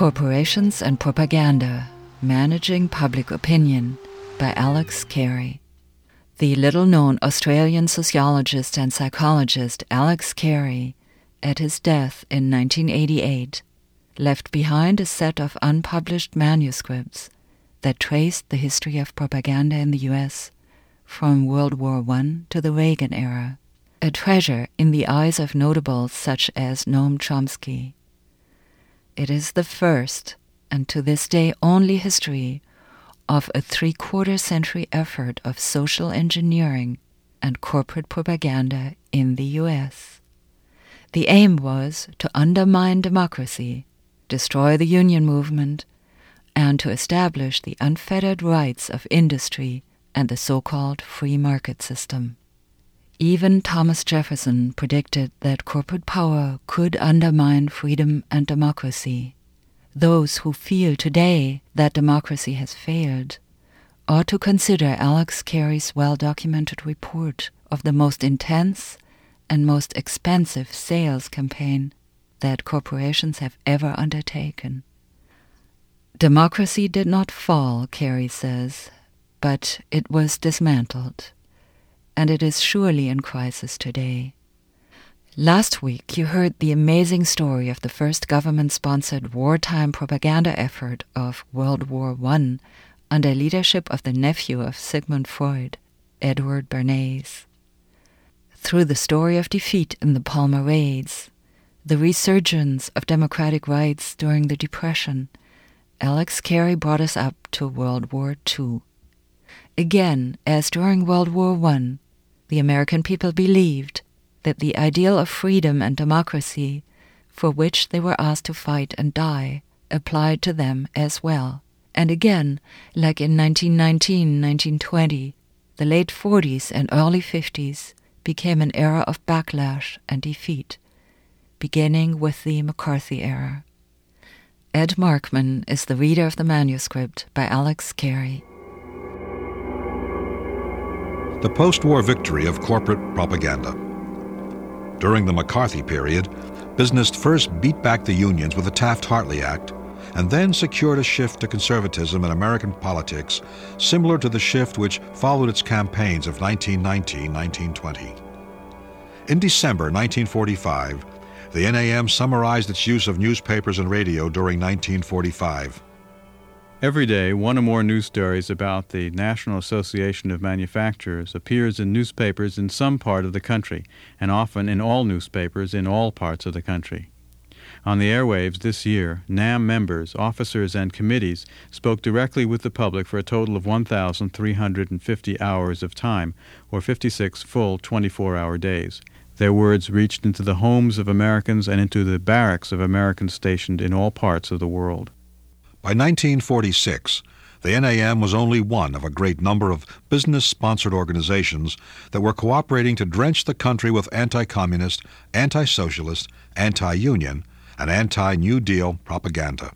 Corporations and Propaganda, Managing Public Opinion by Alex Carey. The little-known Australian sociologist and psychologist Alex Carey, at his death in 1988, left behind a set of unpublished manuscripts that traced the history of propaganda in the U.S. from World War I to the Reagan era, a treasure in the eyes of notables such as Noam Chomsky. It is the first, and to this day only, history of a three-quarter-century effort of social engineering and corporate propaganda in the U.S. The aim was to undermine democracy, destroy the union movement, and to establish the unfettered rights of industry and the so-called free market system. Even Thomas Jefferson predicted that corporate power could undermine freedom and democracy. Those who feel today that democracy has failed ought to consider Alex Carey's well-documented report of the most intense and most expensive sales campaign that corporations have ever undertaken. Democracy did not fall, Carey says, but it was dismantled, and it is surely in crisis today. Last week, you heard the amazing story of the first government-sponsored wartime propaganda effort of World War I under leadership of the nephew of Sigmund Freud, Edward Bernays. Through the story of defeat in the Palmer Raids, the resurgence of democratic rights during the Depression, Alex Carey brought us up to World War II. Again, as during World War I, the American people believed that the ideal of freedom and democracy, for which they were asked to fight and die, applied to them as well. And again, like in 1919, 1920, the late 40s and early 50s became an era of backlash and defeat, beginning with the McCarthy era. Ed Markman is the reader of the manuscript by Alex Carey. The post-war victory of corporate propaganda. During the McCarthy period, business first beat back the unions with the Taft-Hartley Act and then secured a shift to conservatism in American politics similar to the shift which followed its campaigns of 1919, 1920. In December 1945, the NAM summarized its use of newspapers and radio during 1945. Every day, one or more news stories about the National Association of Manufacturers appears in newspapers in some part of the country, and often in all newspapers in all parts of the country. On the airwaves this year, NAM members, officers, and committees spoke directly with the public for a total of 1,350 hours of time, or 56 full 24-hour days. Their words reached into the homes of Americans and into the barracks of Americans stationed in all parts of the world. By 1946, the NAM was only one of a great number of business-sponsored organizations that were cooperating to drench the country with anti-communist, anti-socialist, anti-union, and anti-New Deal propaganda.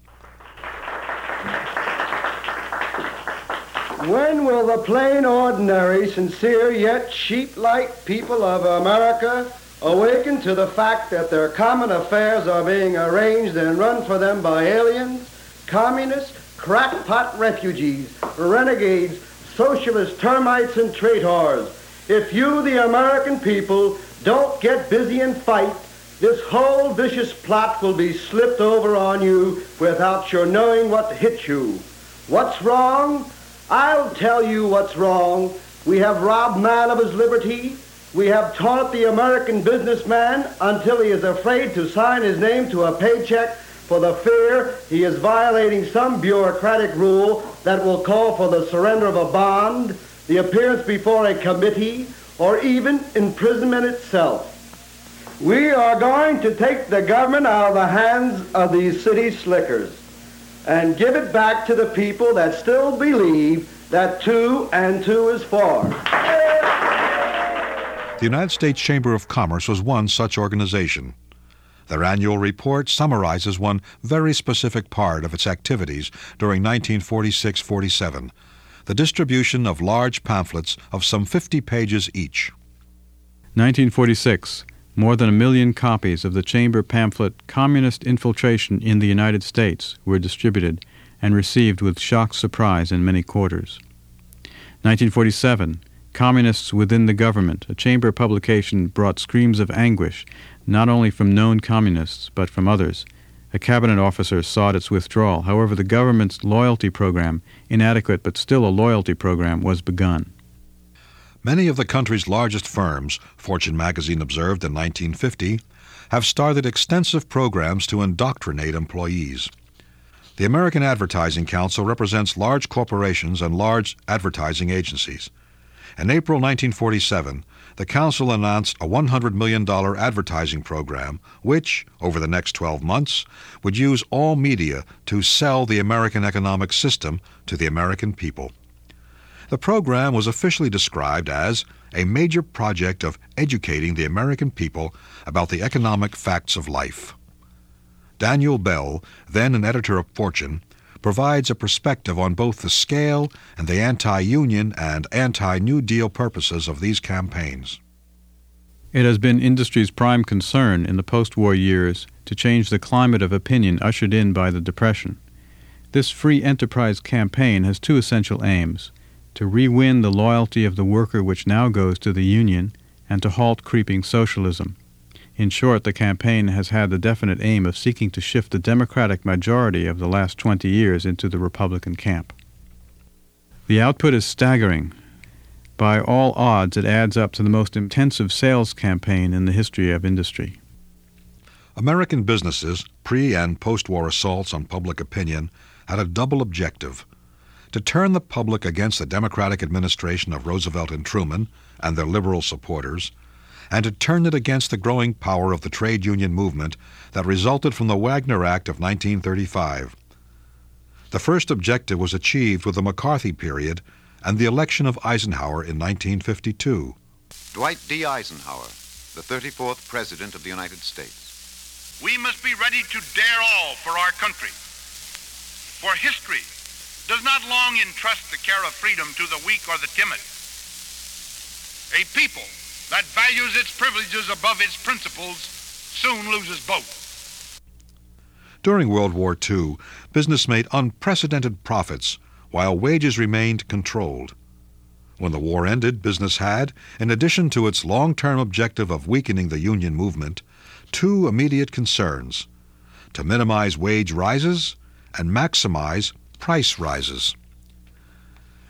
When will the plain, ordinary, sincere, yet sheep-like people of America awaken to the fact that their common affairs are being arranged and run for them by aliens, communists, crackpot refugees, renegades, socialist termites, and traitors? If you, the American people, don't get busy and fight, this whole vicious plot will be slipped over on you without your knowing what hit you. What's wrong? I'll tell you what's wrong. We have robbed man of his liberty. We have taught the American businessman until he is afraid to sign his name to a paycheck for the fear he is violating some bureaucratic rule that will call for the surrender of a bond, the appearance before a committee, or even imprisonment itself. We are going to take the government out of the hands of these city slickers and give it back to the people that still believe that 2 and 2 is 4. The United States Chamber of Commerce was one such organization. Their annual report summarizes one very specific part of its activities during 1946-47, the distribution of large pamphlets of some 50 pages each. 1946, more than 1 million copies of the chamber pamphlet Communist Infiltration in the United States were distributed and received with shocked surprise in many quarters. 1947, Communists Within the Government, a chamber publication, brought screams of anguish, not only from known communists, but from others. A cabinet officer sought its withdrawal. However, the government's loyalty program, inadequate but still a loyalty program, was begun. Many of the country's largest firms, Fortune magazine observed in 1950, have started extensive programs to indoctrinate employees. The American Advertising Council represents large corporations and large advertising agencies. In April 1947, the Council announced a $100 million advertising program which, over the next 12 months, would use all media to sell the American economic system to the American people. The program was officially described as a major project of educating the American people about the economic facts of life. Daniel Bell, then an editor of Fortune, provides a perspective on both the scale and the anti-union and anti-New Deal purposes of these campaigns. It has been industry's prime concern in the post-war years to change the climate of opinion ushered in by the Depression. This free enterprise campaign has two essential aims: to re-win the loyalty of the worker, which now goes to the union, and to halt creeping socialism. In short, the campaign has had the definite aim of seeking to shift the Democratic majority of the last 20 years into the Republican camp. The output is staggering. By all odds, it adds up to the most intensive sales campaign in the history of industry. American businesses, pre- and post-war assaults on public opinion, had a double objective: to turn the public against the Democratic administration of Roosevelt and Truman and their liberal supporters, and to turn it against the growing power of the trade union movement that resulted from the Wagner Act of 1935. The first objective was achieved with the McCarthy period and the election of Eisenhower in 1952. Dwight D. Eisenhower, the 34th President of the United States. We must be ready to dare all for our country. For history does not long entrust the care of freedom to the weak or the timid. A people that values its privileges above its principles soon loses both. During World War II, business made unprecedented profits while wages remained controlled. When the war ended, business had, in addition to its long-term objective of weakening the union movement, two immediate concerns: to minimize wage rises and maximize price rises.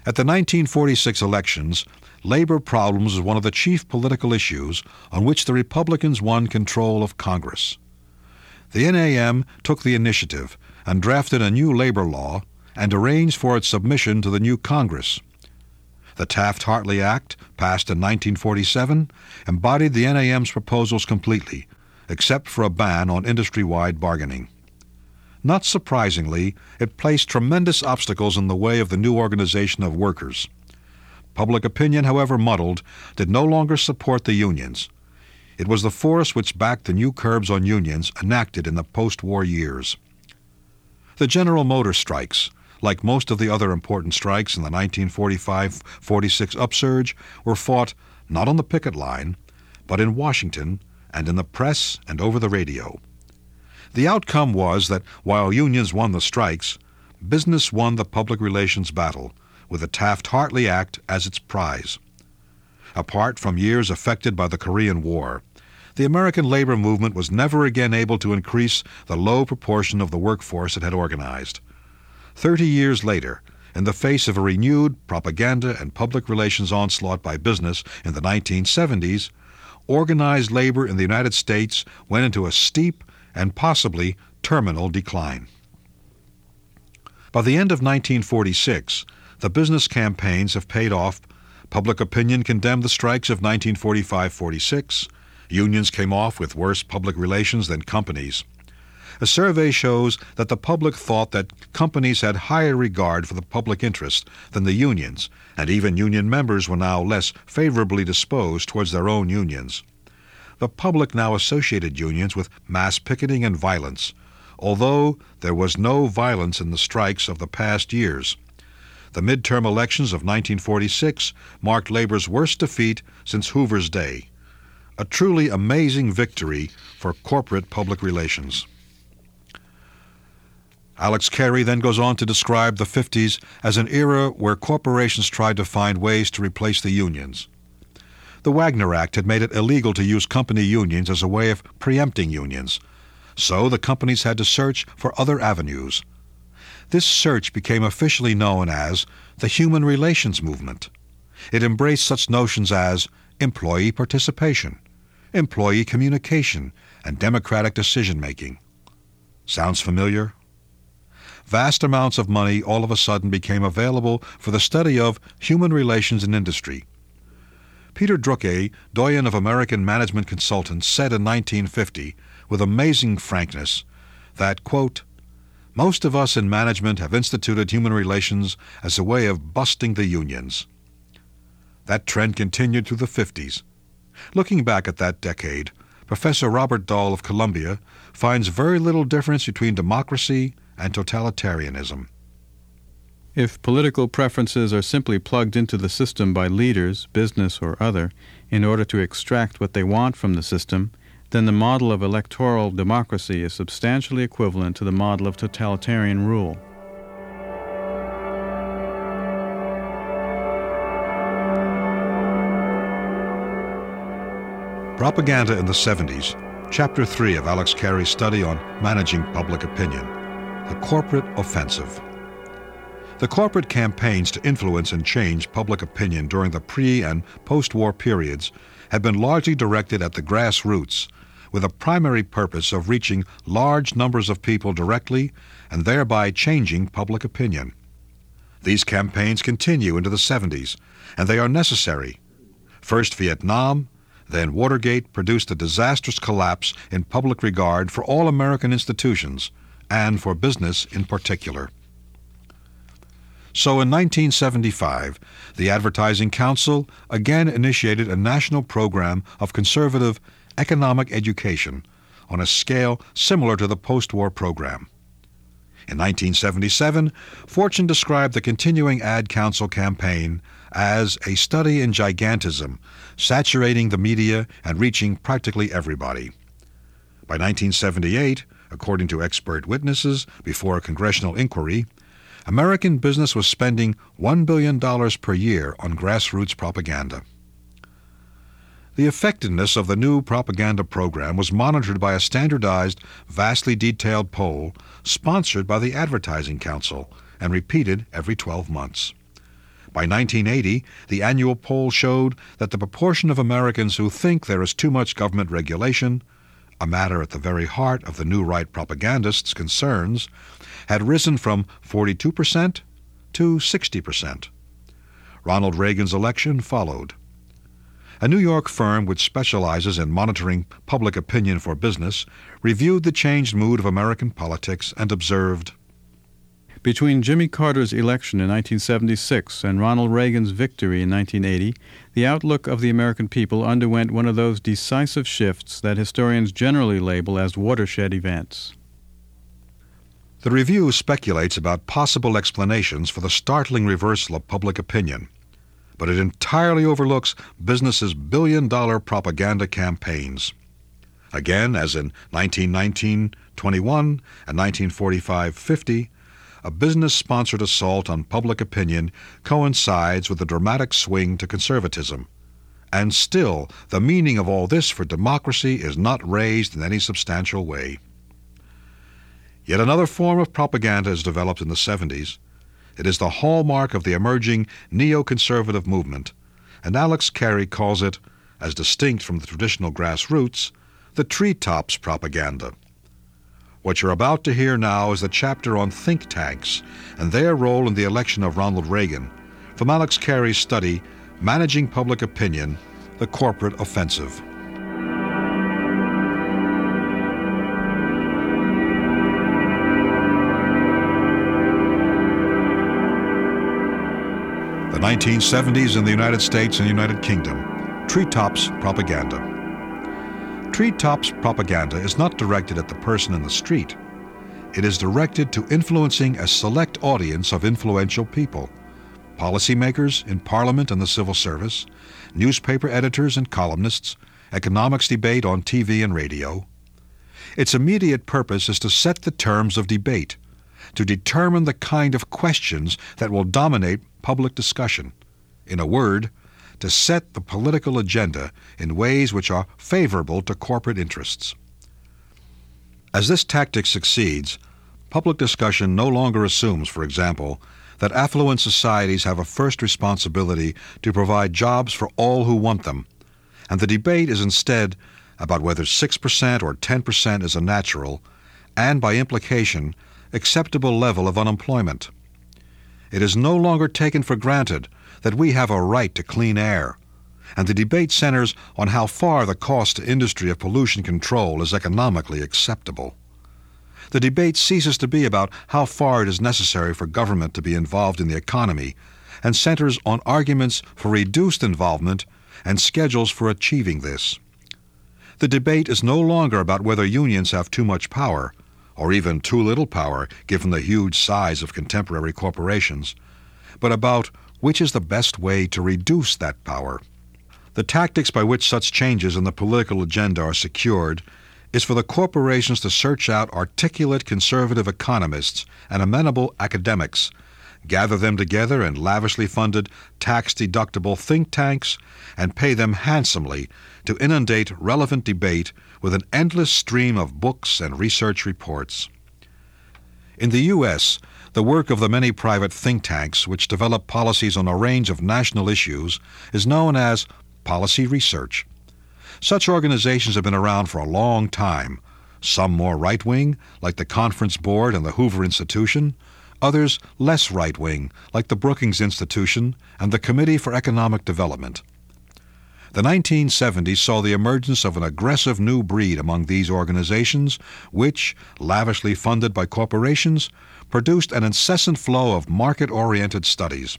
At the 1946 elections, labor problems was one of the chief political issues on which the Republicans won control of Congress. The NAM took the initiative and drafted a new labor law and arranged for its submission to the new Congress. The Taft-Hartley Act, passed in 1947, embodied the NAM's proposals completely, except for a ban on industry-wide bargaining. Not surprisingly, it placed tremendous obstacles in the way of the new organization of workers. Public opinion, however muddled, did no longer support the unions. It was the force which backed the new curbs on unions enacted in the post-war years. The General Motors strikes, like most of the other important strikes in the 1945-46 upsurge, were fought not on the picket line, but in Washington and in the press and over the radio. The outcome was that while unions won the strikes, business won the public relations battle, with the Taft-Hartley Act as its prize. Apart from years affected by the Korean War, the American labor movement was never again able to increase the low proportion of the workforce it had organized. 30 years later, in the face of a renewed propaganda and public relations onslaught by business in the 1970s, organized labor in the United States went into a steep and possibly terminal decline. By the end of 1946, the business campaigns have paid off. Public opinion condemned the strikes of 1945-46. Unions came off with worse public relations than companies. A survey shows that the public thought that companies had higher regard for the public interest than the unions, and even union members were now less favorably disposed towards their own unions. The public now associated unions with mass picketing and violence, although there was no violence in the strikes of the past years. The midterm elections of 1946 marked labor's worst defeat since Hoover's day. a truly amazing victory for corporate public relations. Alex Carey then goes on to describe the 50s as an era where corporations tried to find ways to replace the unions. The Wagner Act had made it illegal to use company unions as a way of preempting unions, so the companies had to search for other avenues. This search became officially known as the Human Relations Movement. It embraced such notions as employee participation, employee communication, and democratic decision-making. Sounds familiar? Vast amounts of money all of a sudden became available for the study of human relations in industry. Peter Drucker, doyen of American management consultants, said in 1950, with amazing frankness, that, quote, "Most of us in management have instituted human relations as a way of busting the unions." That trend continued through the 50s. Looking back at that decade, Professor Robert Dahl of Columbia finds very little difference between democracy and totalitarianism. If political preferences are simply plugged into the system by leaders, business or other, in order to extract what they want from the system, then the model of electoral democracy is substantially equivalent to the model of totalitarian rule. Propaganda in the 70s, Chapter 3 of Alex Carey's study on managing public opinion. The Corporate Offensive. The corporate campaigns to influence and change public opinion during the pre- and post-war periods had been largely directed at the grassroots, with a primary purpose of reaching large numbers of people directly and thereby changing public opinion. These campaigns continue into the 70s, and they are necessary. First Vietnam, then Watergate produced a disastrous collapse in public regard for all American institutions, and for business in particular. So in 1975, the Advertising Council again initiated a national program of conservative economic education on a scale similar to the post-war program. In 1977, Fortune described the continuing Ad Council campaign as a study in gigantism, saturating the media and reaching practically everybody. By 1978, according to expert witnesses before a congressional inquiry, American business was spending $1 billion per year on grassroots propaganda. The effectiveness of the new propaganda program was monitored by a standardized, vastly detailed poll sponsored by the Advertising Council and repeated every 12 months. By 1980, the annual poll showed that the proportion of Americans who think there is too much government regulation, a matter at the very heart of the new right propagandists' concerns, had risen from 42% to 60%. Ronald Reagan's election followed. A New York firm which specializes in monitoring public opinion for business reviewed the changed mood of American politics and observed, "Between Jimmy Carter's election in 1976 and Ronald Reagan's victory in 1980, the outlook of the American people underwent one of those decisive shifts that historians generally label as watershed events." The review speculates about possible explanations for the startling reversal of public opinion, but it entirely overlooks business's billion-dollar propaganda campaigns. Again, as in 1919-21 and 1945-50, a business-sponsored assault on public opinion coincides with a dramatic swing to conservatism. And still, the meaning of all this for democracy is not raised in any substantial way. Yet another form of propaganda is developed in the 70s. It is the hallmark of the emerging neoconservative movement, and Alex Carey calls it, as distinct from the traditional grassroots, the treetops propaganda. What you're about to hear now is the chapter on think tanks and their role in the election of Ronald Reagan from Alex Carey's study, Managing Public Opinion, The Corporate Offensive. The 1970s in the United States and United Kingdom, treetops propaganda. Treetops propaganda is not directed at the person in the street. It is directed to influencing a select audience of influential people, policymakers in Parliament and the civil service, newspaper editors and columnists, economics debate on TV and radio. Its immediate purpose is to set the terms of debate, to determine the kind of questions that will dominate public discussion. In a word, to set the political agenda in ways which are favorable to corporate interests. As this tactic succeeds, public discussion no longer assumes, for example, that affluent societies have a first responsibility to provide jobs for all who want them, and the debate is instead about whether 6% or 10% is a natural, and by implication, acceptable level of unemployment. It is no longer taken for granted that we have a right to clean air, and the debate centers on how far the cost to industry of pollution control is economically acceptable. The debate ceases to be about how far it is necessary for government to be involved in the economy and centers on arguments for reduced involvement and schedules for achieving this. The debate is no longer about whether unions have too much power or even too little power given the huge size of contemporary corporations, but about which is the best way to reduce that power. The tactics by which such changes in the political agenda are secured is for the corporations to search out articulate conservative economists and amenable academics, gather them together in lavishly funded, tax-deductible think tanks, and pay them handsomely to inundate relevant debate with an endless stream of books and research reports. In the U.S., the work of the many private think tanks which develop policies on a range of national issues is known as policy research. Such organizations have been around for a long time, some more right-wing, like the Conference Board and the Hoover Institution, others less right-wing, like the Brookings Institution and the Committee for Economic Development. The 1970s saw the emergence of an aggressive new breed among these organizations, which, lavishly funded by corporations, produced an incessant flow of market-oriented studies.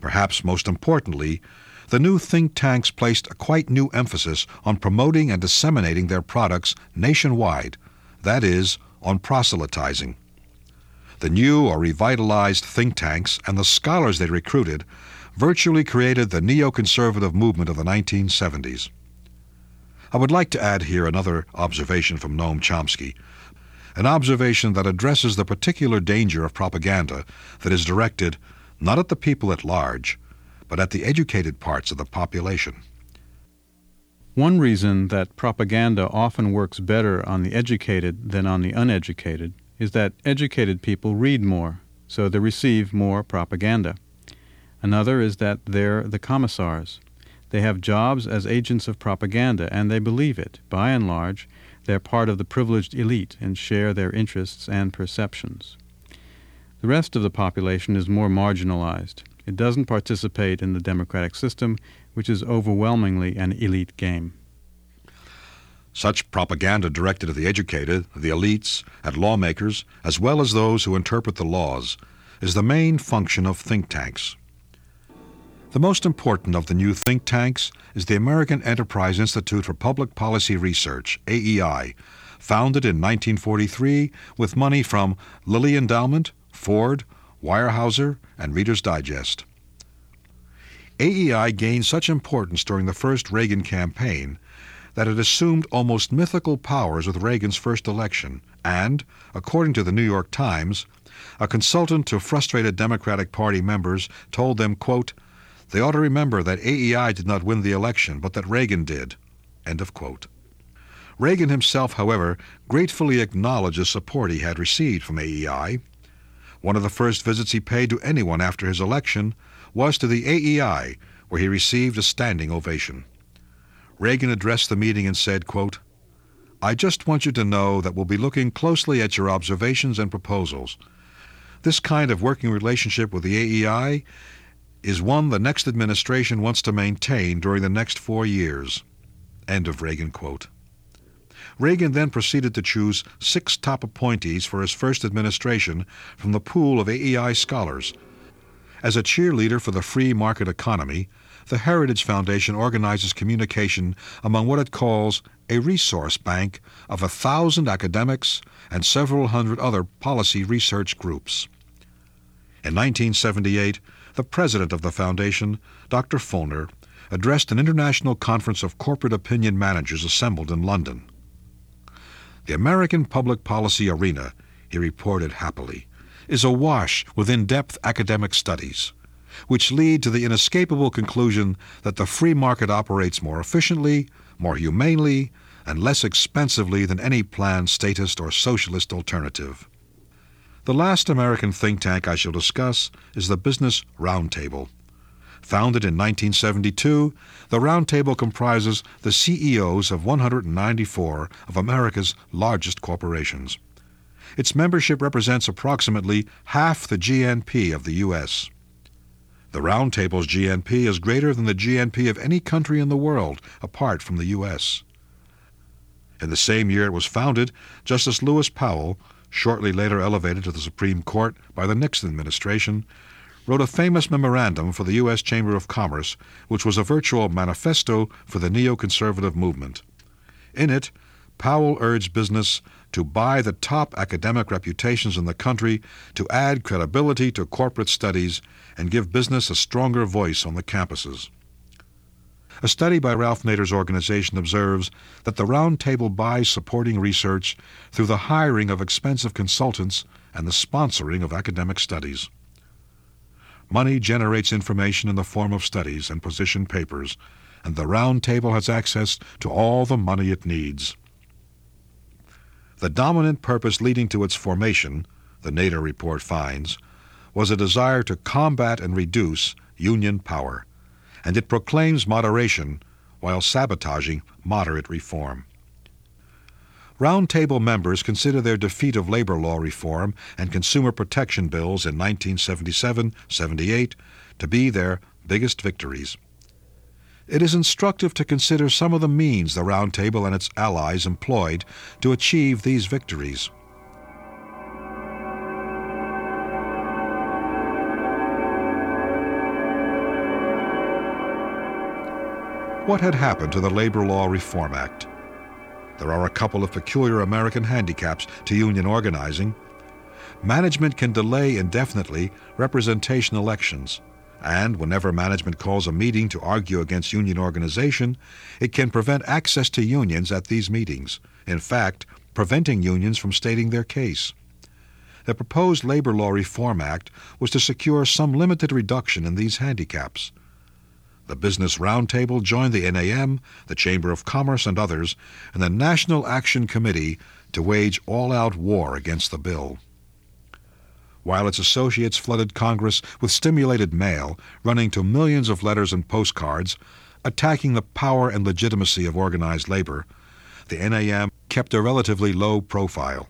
Perhaps most importantly, the new think tanks placed a quite new emphasis on promoting and disseminating their products nationwide, that is, on proselytizing. The new or revitalized think tanks and the scholars they recruited virtually created the neoconservative movement of the 1970s. I would like to add here another observation from Noam Chomsky, an observation that addresses the particular danger of propaganda that is directed not at the people at large, but at the educated parts of the population. One reason that propaganda often works better on the educated than on the uneducated is that educated people read more, so they receive more propaganda. Another is that they're the commissars. They have jobs as agents of propaganda, and they believe it. By and large, they're part of the privileged elite and share their interests and perceptions. The rest of the population is more marginalized. It doesn't participate in the democratic system, which is overwhelmingly an elite game. Such propaganda directed at the educated, the elites, at lawmakers, as well as those who interpret the laws, is the main function of think tanks. The most important of the new think tanks is the American Enterprise Institute for Public Policy Research, AEI, founded in 1943 with money from Lilly Endowment, Ford, Weyerhaeuser, and Reader's Digest. AEI gained such importance during the first Reagan campaign that it assumed almost mythical powers with Reagan's first election and, according to the New York Times, a consultant to frustrated Democratic Party members told them, quote, "They ought to remember that AEI did not win the election, but that Reagan did," end of quote. Reagan himself, however, gratefully acknowledged the support he had received from AEI. One of the first visits he paid to anyone after his election was to the AEI, where he received a standing ovation. Reagan addressed the meeting and said, quote, "I just want you to know that we'll be looking closely at your observations and proposals. This kind of working relationship with the AEI is one the next administration wants to maintain during the next 4 years." End of Reagan quote. Reagan then proceeded to choose 6 top appointees for his first administration from the pool of AEI scholars. As a cheerleader for the free market economy, the Heritage Foundation organizes communication among what it calls a resource bank of 1,000 academics and several hundred other policy research groups. In 1978, the president of the foundation, Dr. Foner, addressed an international conference of corporate opinion managers assembled in London. The American public policy arena, he reported happily, is awash with in-depth academic studies, which lead to the inescapable conclusion that the free market operates more efficiently, more humanely, and less expensively than any planned statist or socialist alternative. The last American think tank I shall discuss is the Business Roundtable. Founded in 1972, the Roundtable comprises the CEOs of 194 of America's largest corporations. Its membership represents approximately half the GNP of the U.S. The Roundtable's GNP is greater than the GNP of any country in the world apart from the U.S. In the same year it was founded, Justice Lewis Powell, shortly later elevated to the Supreme Court by the Nixon administration, wrote a famous memorandum for the U.S. Chamber of Commerce, which was a virtual manifesto for the neoconservative movement. In it, Powell urged business to buy the top academic reputations in the country to add credibility to corporate studies and give business a stronger voice on the campuses. A study by Ralph Nader's organization observes that the Roundtable buys supporting research through the hiring of expensive consultants and the sponsoring of academic studies. Money generates information in the form of studies and position papers, and the Roundtable has access to all the money it needs. The dominant purpose leading to its formation, the Nader report finds, was a desire to combat and reduce union power, and it proclaims moderation while sabotaging moderate reform. Roundtable members consider their defeat of labor law reform and consumer protection bills in 1977-78 to be their biggest victories. It is instructive to consider some of the means the Roundtable and its allies employed to achieve these victories. What had happened to the Labor Law Reform Act? There are a couple of peculiar American handicaps to union organizing. Management can delay indefinitely representation elections, and whenever management calls a meeting to argue against union organization, it can prevent access to unions at these meetings, in fact, preventing unions from stating their case. The proposed Labor Law Reform Act was to secure some limited reduction in these handicaps. The Business Roundtable joined the NAM, the Chamber of Commerce, and others, and the National Action Committee to wage all-out war against the bill. While its associates flooded Congress with stimulated mail, running to millions of letters and postcards, attacking the power and legitimacy of organized labor, the NAM kept a relatively low profile.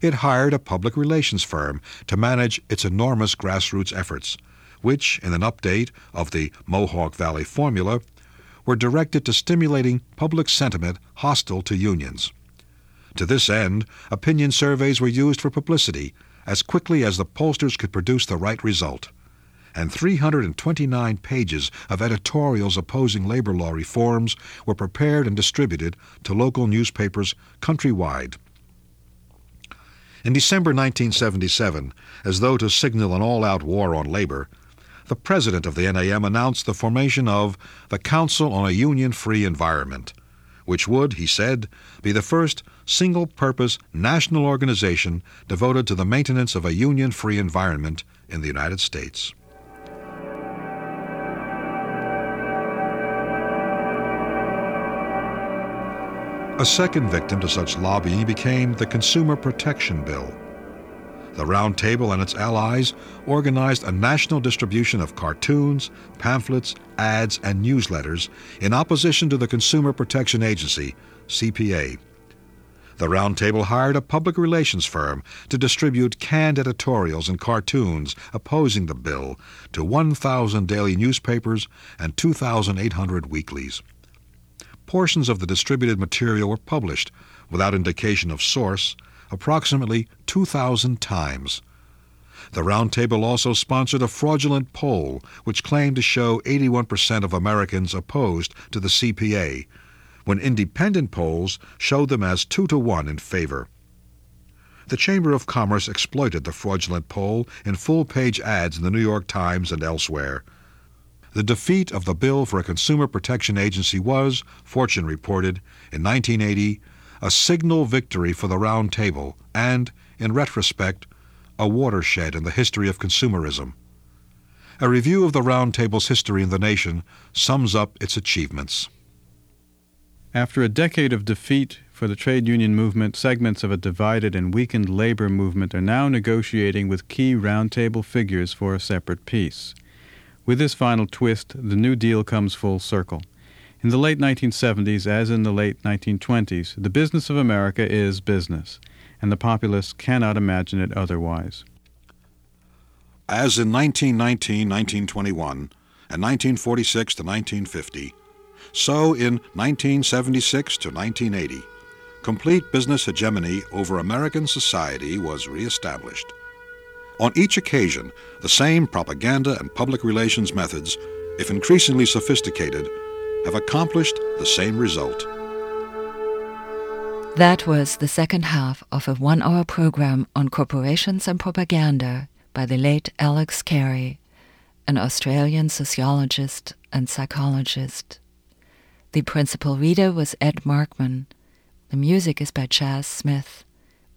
It hired a public relations firm to manage its enormous grassroots efforts, which, in an update of the Mohawk Valley formula, were directed to stimulating public sentiment hostile to unions. To this end, opinion surveys were used for publicity as quickly as the pollsters could produce the right result, and 329 pages of editorials opposing labor law reforms were prepared and distributed to local newspapers countrywide. In December 1977, as though to signal an all-out war on labor, the president of the NAM announced the formation of the Council on a Union-Free Environment, which would, he said, be the first single-purpose national organization devoted to the maintenance of a union-free environment in the United States. A second victim to such lobbying became the Consumer Protection Bill. The Roundtable and its allies organized a national distribution of cartoons, pamphlets, ads, and newsletters in opposition to the Consumer Protection Agency, CPA. The Roundtable hired a public relations firm to distribute canned editorials and cartoons opposing the bill to 1,000 daily newspapers and 2,800 weeklies. Portions of the distributed material were published, without indication of source, approximately 2,000 times. The Roundtable also sponsored a fraudulent poll which claimed to show 81% of Americans opposed to the CPA, when independent polls showed them as 2-1 in favor. The Chamber of Commerce exploited the fraudulent poll in full-page ads in the New York Times and elsewhere. The defeat of the bill for a Consumer Protection Agency was, Fortune reported, in 1980, a signal victory for the Round Table and, in retrospect, a watershed in the history of consumerism. A review of the Round Table's history in the nation sums up its achievements. After a decade of defeat for the trade union movement, segments of a divided and weakened labor movement are now negotiating with key Round Table figures for a separate peace. With this final twist, the New Deal comes full circle. In the late 1970s, as in the late 1920s, the business of America is business, and the populace cannot imagine it otherwise. As in 1919, 1921, and 1946 to 1950, so in 1976 to 1980, complete business hegemony over American society was reestablished. On each occasion, the same propaganda and public relations methods, if increasingly sophisticated, have accomplished the same result. That was the second half of a one-hour program on corporations and propaganda by the late Alex Carey, an Australian sociologist and psychologist. The principal reader was Ed Markman. The music is by Chas Smith.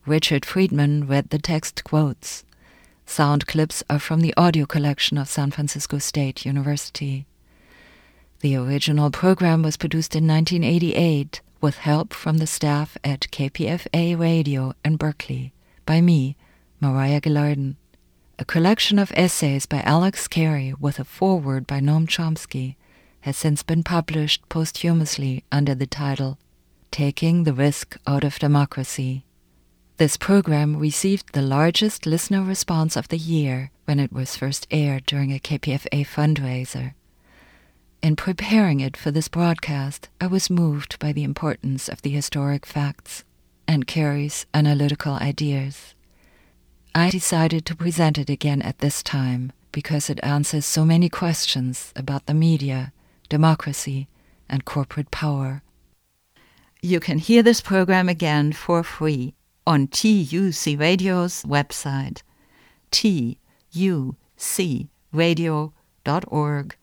Richard Friedman read the text quotes. Sound clips are from the audio collection of San Francisco State University. The original program was produced in 1988 with help from the staff at KPFA Radio in Berkeley by me, Maria Gilardin. A collection of essays by Alex Carey with a foreword by Noam Chomsky has since been published posthumously under the title Taking the Risk Out of Democracy. This program received the largest listener response of the year when it was first aired during a KPFA fundraiser. In preparing it for this broadcast, I was moved by the importance of the historic facts and Carey's analytical ideas. I decided to present it again at this time because it answers so many questions about the media, democracy, and corporate power. You can hear this program again for free on TUC Radio's website, tucradio.org.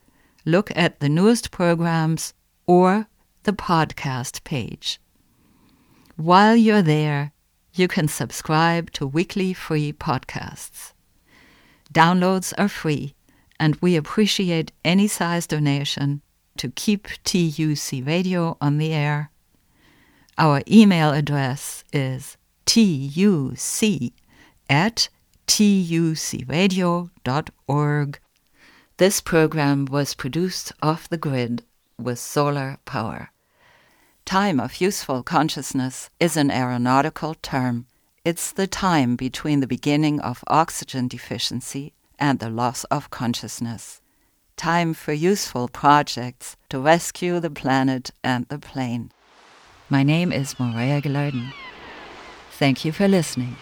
Look at the newest programs or the podcast page. While you're there, you can subscribe to weekly free podcasts. Downloads are free, and we appreciate any size donation to keep TUC Radio on the air. Our email address is tuc@tucradio.org. This program was produced off the grid with solar power. Time of useful consciousness is an aeronautical term. It's the time between the beginning of oxygen deficiency and the loss of consciousness. Time for useful projects to rescue the planet and the plane. My name is Maria Gilardin. Thank you for listening.